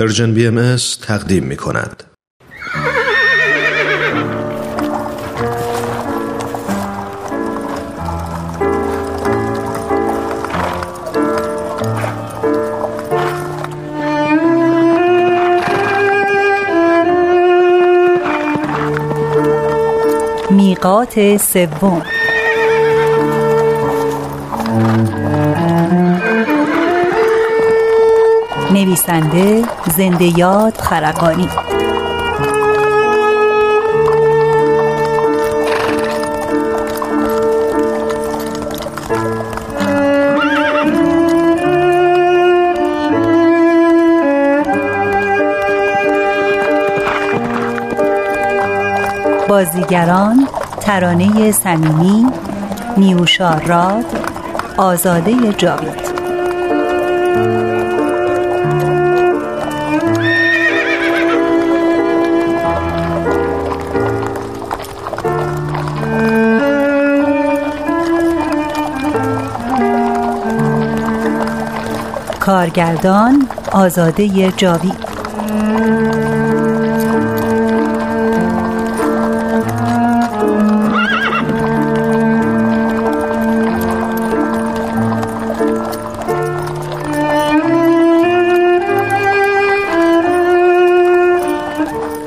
پرژن BMS تقدیم می کند. میقات سوم. نویسنده زنده یاد خرقانی. بازیگران: ترانه صمیمی، نیوشا راد، آزاده جاوید. کارگردان: آزاده جاوید.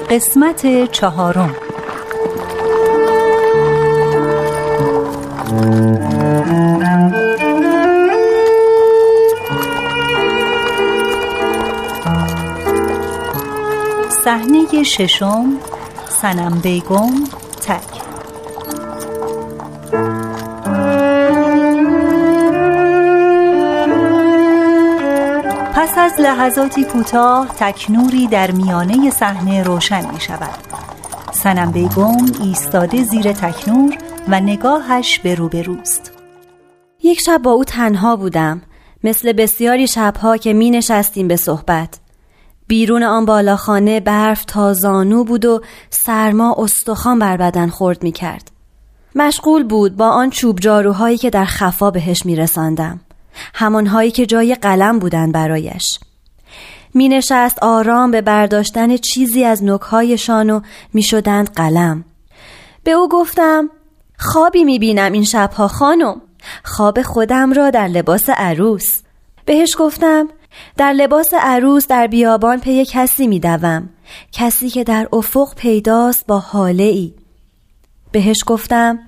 قسمت چهارم. صحنه ششم. صنم بیگم تک. پس از لحظاتی کوتاه تکنوری در میانه صحنه روشن می شود. صنم بیگم ایستاده زیر تکنور و نگاهش به روبروست. یک شب با او تنها بودم، مثل بسیاری شبها که می نشستیم به صحبت. بیرون آن بالاخانه برف تا زانو بود و سرما استخوان بر بدن خورد می کرد. مشغول بود با آن چوب جاروهایی که در خفا بهش می رساندم. همانهایی که جای قلم بودن برایش. می نشست آرام به برداشتن چیزی از نوک‌هایشان و می شدند قلم. به او گفتم: خوابی می بینم این شبها خانم. خواب خودم را در لباس عروس. بهش گفتم: در لباس عروس در بیابان پی کسی می دوم، کسی که در افق پیداست با حاله ای. بهش گفتم: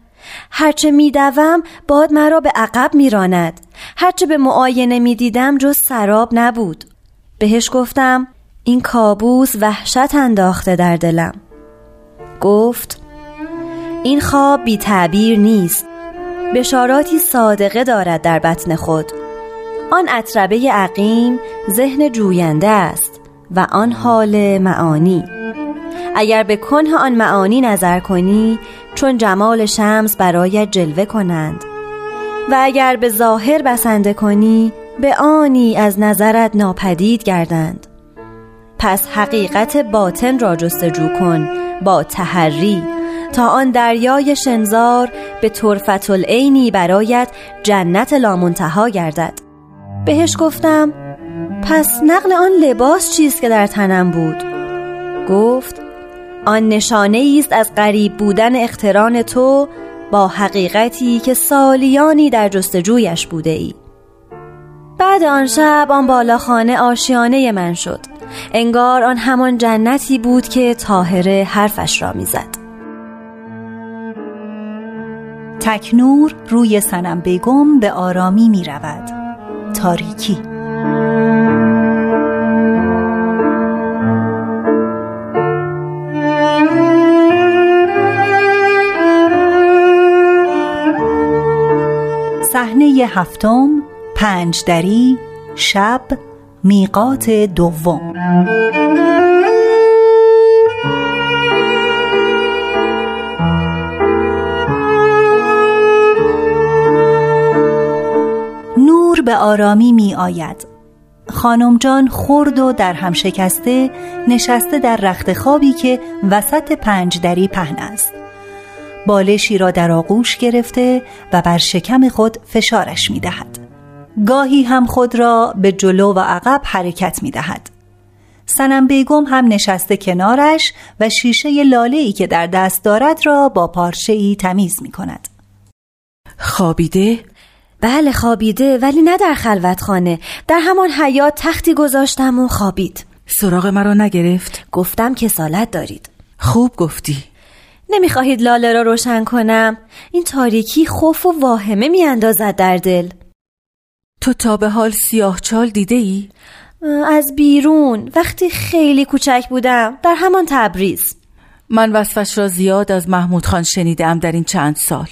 هرچه می دوم باد مرا به عقب می راند، هرچه به معاینه می دیدم جز سراب نبود. بهش گفتم: این کابوس وحشت انداخته در دلم. گفت: این خواب بی تعبیر نیست، بشاراتی صادقه دارد در بطن خود. آن عطربه عقیم ذهن جوینده است و آن حال معانی. اگر به کنه آن معانی نظر کنی چون جمال شمس برای جلوه کنند، و اگر به ظاهر بسنده کنی به آنی از نظرت ناپدید گردند. پس حقیقت باطن را جستجو کن با تحری تا آن دریای شنزار به طرفة العینی برایت جنت لامنتها گردد. بهش گفتم: پس نقل آن لباس چیست که در تنم بود؟ گفت: آن نشانه ایست از قریب بودن اقتران تو با حقیقتی که سالیانی در جستجویش بوده ای. بعد آن شب آن بالاخانه آشیانه من شد. انگار آن همان جنتی بود که طاهره حرفش را می زد. تکنور روی صنم بیگم به آرامی می رود. تاریکی. صحنه هفتم. پنج دری. شب. میقات دوم. به آرامی می آید. خانم جان خرد و در هم شکسته نشسته در رخت خوابی که وسط پنج دری پهن است. بالشی را در آغوش گرفته و بر شکم خود فشارش می دهد. گاهی هم خود را به جلو و عقب حرکت می دهد. صنم بیگم هم نشسته کنارش و شیشه لاله‌ای که در دست دارد را با پارچه‌ای تمیز می کند. خوابیده؟ بله خوابیده، ولی نه در خلوتخانه، در همان حیاط تختی گذاشتم و خوابید. سراغ مرا نگرفت؟ گفتم کسالت دارید. خوب گفتی. نمیخواهید لاله را روشن کنم؟ این تاریکی خوف و واهمه میاندازد در دل. تو تا به حال سیاهچال دیده ای؟ از بیرون، وقتی خیلی کوچک بودم، در همان تبریز. من وصفش را زیاد از محمود خان شنیدم در این چند سال.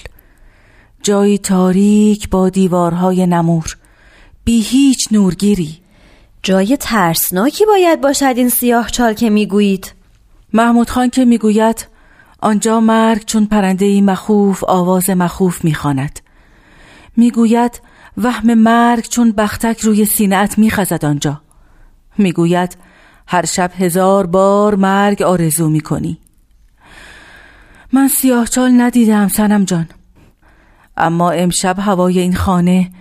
جایی تاریک با دیوارهای نمور، بی هیچ نورگیری. جای ترسناکی باید باشد این سیاهچال که میگویید. محمود خان که میگوید آنجا مرگ چون پرنده‌ای مخوف آواز مخوف میخواند. میگوید وهم مرگ چون بختک روی سینه‌ات میخزد آنجا. میگوید هر شب 1000 بار مرگ آرزو میکنی. من سیاهچال ندیدم صنم جان، اما امشب هوای این خانه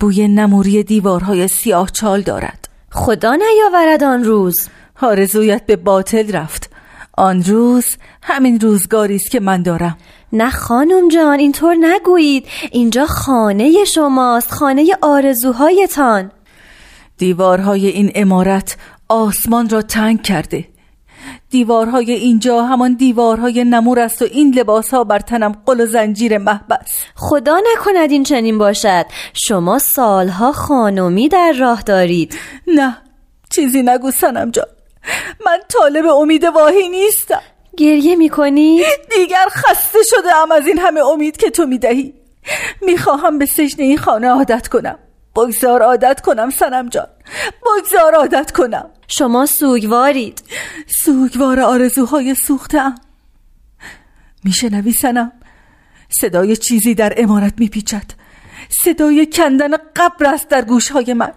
بوی نموری دیوارهای سیاهچال دارد. خدا نیاورد آن روز. آرزویت به باطل رفت. آن روز همین روزگاری است که من دارم. نه خانم جان، اینطور نگویید. اینجا خانه شماست، خانه آرزوهایتان. دیوارهای این عمارت آسمان را تنگ کرده. دیوارهای اینجا همان دیوارهای نمور است و این لباسها بر تنم قل و زنجیر محبس. خدا نکند این چنین باشد. شما سالها خانمی در راه دارید. نه، چیزی نگو صنم جان. من طالب امید واهی نیستم. گریه میکنی؟ دیگر خسته شده ام از این همه امید که تو میدهی. میخواهم به سجن این خانه عادت کنم. بگذار عادت کنم صنم جان، بگذار عادت کنم. شما سوگوارید، سوگوار آرزوهای سوختم. میشنوی صنم؟ صدای چیزی در عمارت میپیچد. صدای کندن قبر است در گوشهای من.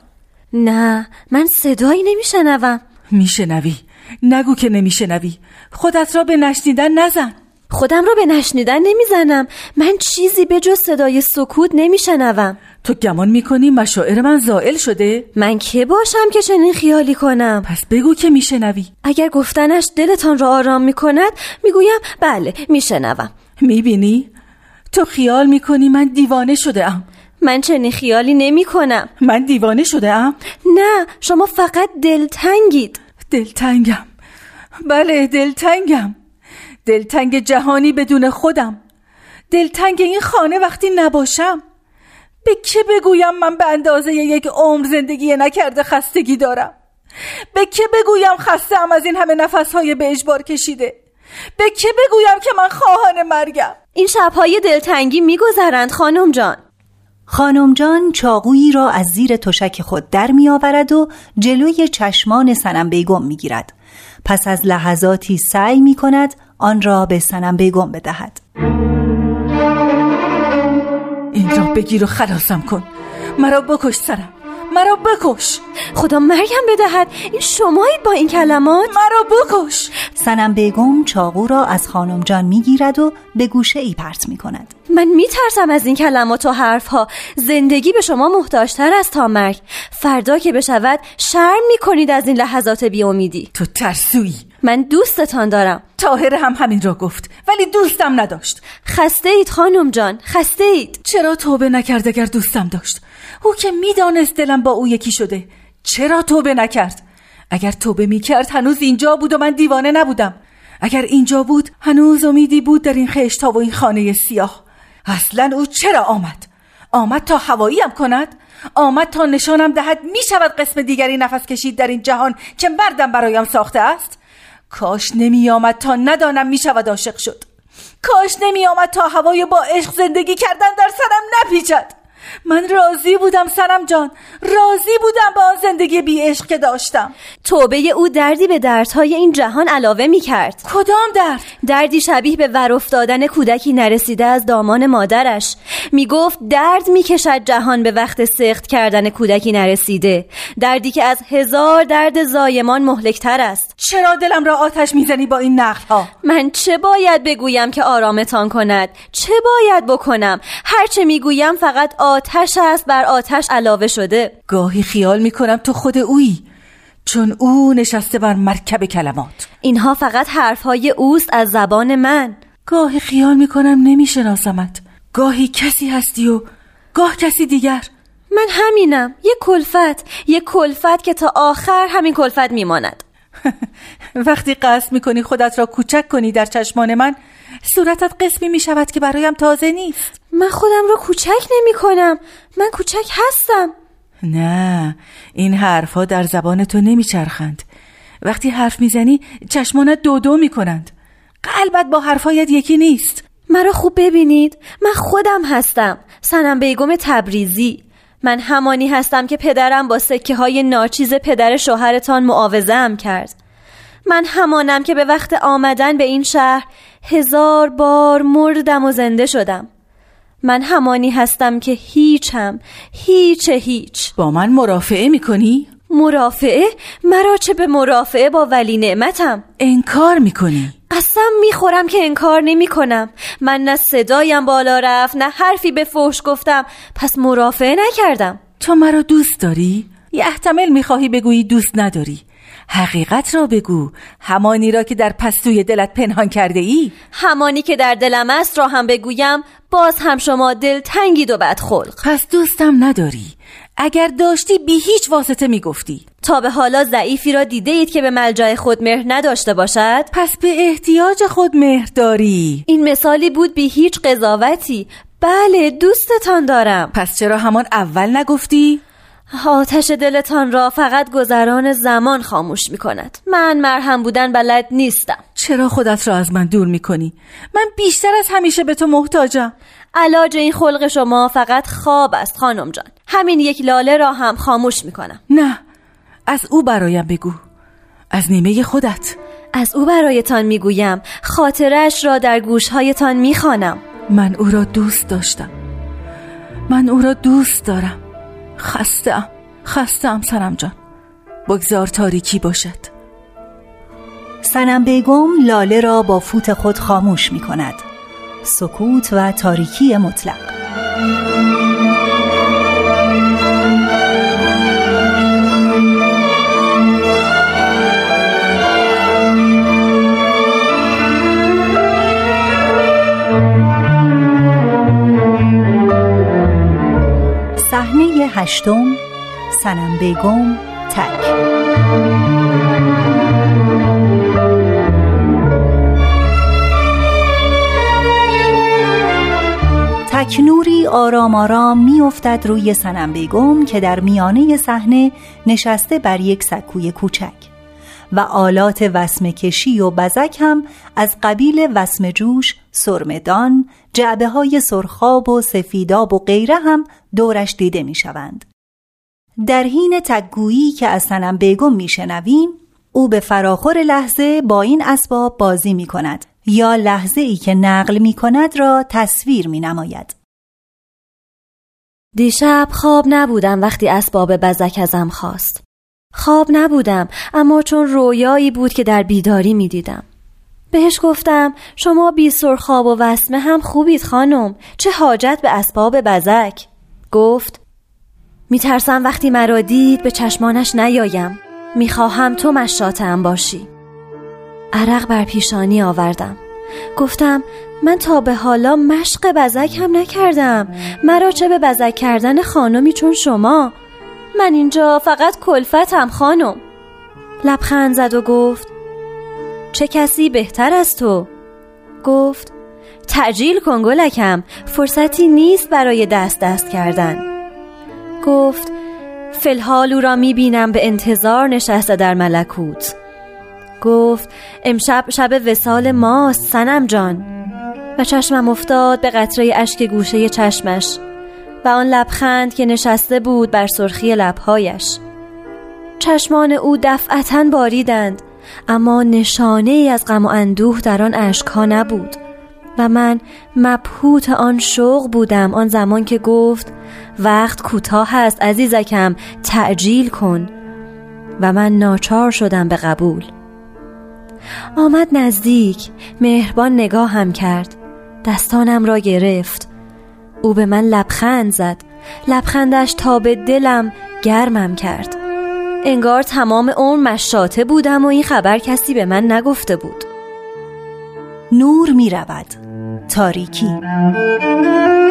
نه، من صدایی نمیشنوم. میشنوی، نگو که نمیشنوی. خودت را به نشنیدن نزن. خودم را به نشنیدن نمیزنم. من چیزی به جز صدای سکوت نمیشنوم. تو گمان میکنی مشاعر من زائل شده؟ من که باشم که چنین خیالی کنم؟ پس بگو که میشنوی. اگر گفتنش دلتان را آرام میکند، میگویم بله میشنوم. میبینی؟ تو خیال میکنی من دیوانه شده ام. من چنین خیالی نمیکنم. من دیوانه شده ام؟ نه، شما فقط دلتنگید. دلتنگم، بله دلتنگم. دلتنگ جهانی بدون خودم. دلتنگ این خانه وقتی نباشم. به که بگویم من به اندازه یک عمر زندگی نکرده خستگی دارم؟ به که بگویم خسته‌ام از این همه نفسهای به اجبار کشیده؟ به که بگویم که من خواهان مرگم؟ این شبهای دلتنگی میگذرند خانم جان. خانم جان چاقویی را از زیر تشک خود در می آورد و جلوی چشمان صنم بیگم می گیرد. پس از لحظاتی سعی می کند آن را به صنم بیگم بدهد. این را بگیر و خلاصم کن. مرا بکش صنم، مرا بکش. خدا مریم بدهد، این شمایید با این کلمات؟ مرا بکش. صنم بیگم چاقو را از خانم جان میگیرد و به گوشه ای پرت می کند. من میترسم از این کلمات و حرف ها. زندگی به شما محتاجتر است تا مرگ. فردا که بشود شرم میکنید از این لحظات بیامیدی. تو ترسویی. من دوستتان دارم. طاهره هم همین را گفت، ولی دوستم نداشت. خسته اید خانم جان، خسته اید. چرا توبه نکرد اگر دوستم داشت؟ او که میدانست دلم با او یکی شده، چرا توبه نکرد؟ اگر توبه میکرد هنوز اینجا بود و من دیوانه نبودم. اگر اینجا بود هنوز امیدی بود در این خشت‌ها و این خانه سیاه. اصلا او چرا آمد؟ آمد تا هواییم کند؟ آمد تا نشانم دهد میشود قسم دیگری نفس کشید در این جهان که مردم برایم ساخته است؟ کاش نمی آمد تا ندانم می شود عاشق شد. کاش نمی آمد تا هوای با عشق زندگی کردن در سرم نپیچد. من راضی بودم صنم جان، راضی بودم با آن زندگی بی عشق که داشتم. توبه او دردی به دردهای این جهان علاوه می کرد. کدام درد؟ دردی شبیه به ور افتادن کودکی نرسیده از دامان مادرش. می گفت درد می کشد جهان به وقت سخت کردن کودکی نرسیده. دردی که از 1000 درد زایمان مهلکتر است. چرا دلم را آتش می زنی با این نخلها؟ من چه باید بگویم که آرامتان کند؟ چه باید بکنم؟ هرچه می گویم فقط آتش است بر آتش علاوه شده. گاهی خیال می کنم تو خود اویی. چون او نشسته بر مرکب کلمات. اینها فقط حرفهای اوست از زبان من. گاهی خیال میکنم نمیشناسمت، گاهی کسی هستی و گاه کسی دیگر. من همینم، یک کلفت که تا آخر همین کلفت میماند. وقتی قصد میکنی خودت را کوچک کنی در چشمان من، صورتت قسمی میشود که برایم تازه نیست. من خودم را کوچک نمی کنم، من کوچک هستم. نه، این حرفها در زبان تو نمیچرخند. وقتی حرف میزنی چشمانت دو میکنند، قلبت با حرفایت یکی نیست. مرا خوب ببینید، من خودم هستم، صنم بیگم تبریزی. من همانی هستم که پدرم با سکه های ناچیز پدر شوهرتان معاوضه‌ام کرد. من همانم که به وقت آمدن به این شهر 1000 بار مردم و زنده شدم. من همانی هستم که هیچم، هیچ. با من مرافعه میکنی؟ مرافعه؟ مرا چه به مرافعه با ولی نعمتم؟ انکار میکنی؟ قسم میخورم که انکار نمیکنم. من نه صدایم بالا رفت، نه حرفی به فحش گفتم، پس مرافعه نکردم. تو مرا دوست داری؟ یه احتمال میخواهی بگویی دوست نداری. حقیقت را بگو، همانی را که در پستوی دلت پنهان کرده ای؟ همانی که در دلم است را هم بگویم باز هم شما دل تنگید و بدخلق. پس دوستم نداری؟ اگر داشتی بی هیچ واسطه میگفتی. تا به حالا ضعیفی را دیده اید که به ملجأ خود مهر نداشته باشد؟ پس به احتیاج خود مهر داری. این مثالی بود بی هیچ قضاوتی. بله، دوستتان دارم. پس چرا همان اول نگفتی؟ آتش دلتان را فقط گذران زمان خاموش میکند. من مرهم بودن بلد نیستم. چرا خودت را از من دور میکنی؟ من بیشتر از همیشه به تو محتاجم. علاج این خلق شما فقط خواب است خانم جان. همین یک لاله را هم خاموش میکنم. نه، از او برایم بگو، از نیمه خودت. از او برایتان میگویم، خاطرش را در گوشهایتان میخوانم. من او را دوست داشتم، من او را دوست دارم. خستم صنم جان، بگذار تاریکی باشد. صنم بیگم لاله را با فوت خود خاموش می کند. سکوت و تاریکی مطلق. صحنه 8، صنم بیگم تک. تکنوری آرام آرام می افتد روی صنم بیگم که در میانه صحنه نشسته بر یک سکوی کوچک و آلات وسمه کشی و بزک هم از قبیل وسمه جوش، سرمدان، جعبه های سرخاب و سفیداب و غیره هم دورش دیده می شوند. در حین تک‌گویی که از صنم بیگم می شنویم، او به فراخور لحظه با این اسباب بازی می کند یا لحظه ای که نقل می کند را تصویر می نماید. دیشب خواب نبودم وقتی اسباب بزک ازم خواست. خواب نبودم، اما چون رویایی بود که در بیداری می دیدم. بهش گفتم شما بی سرخاب و وسمه هم خوبید خانم، چه حاجت به اسباب بزک؟ گفت می ترسم وقتی مرا دید به چشمانش نیایم، می خواهم تو مشاتم باشی. عرق بر پیشانی آوردم. گفتم من تا به حالا مشق بزک هم نکردم، مرا چه به بزک کردن خانمی چون شما. من اینجا فقط کلفتم خانم. لبخند زد و گفت چه کسی بهتر از تو؟ گفت تعجیل کن گلکم، فرصتی نیست برای دست کردن. گفت فلحال او را میبینم به انتظار نشسته در ملکوت. گفت امشب شب وصال ماست صنم جان. و چشمم افتاد به قطره اشک گوشه چشمش و آن لبخند که نشسته بود بر سرخی لبهایش. چشمان او دفعتاً باریدند، اما نشانه ای از غم و اندوه در آن اشکها نبود و من مبهوت آن شوق بودم آن زمان که گفت وقت کوتاه هست عزیزکم، تعجیل کن. و من ناچار شدم به قبول. آمد نزدیک، مهربان نگاهم کرد، دستانم را گرفت. او به من لبخند زد، لبخندش تا به دلم گرمم کرد. انگار تمام عمر مشاطه بودم و این خبر کسی به من نگفته بود. نور می رود، تاریکی.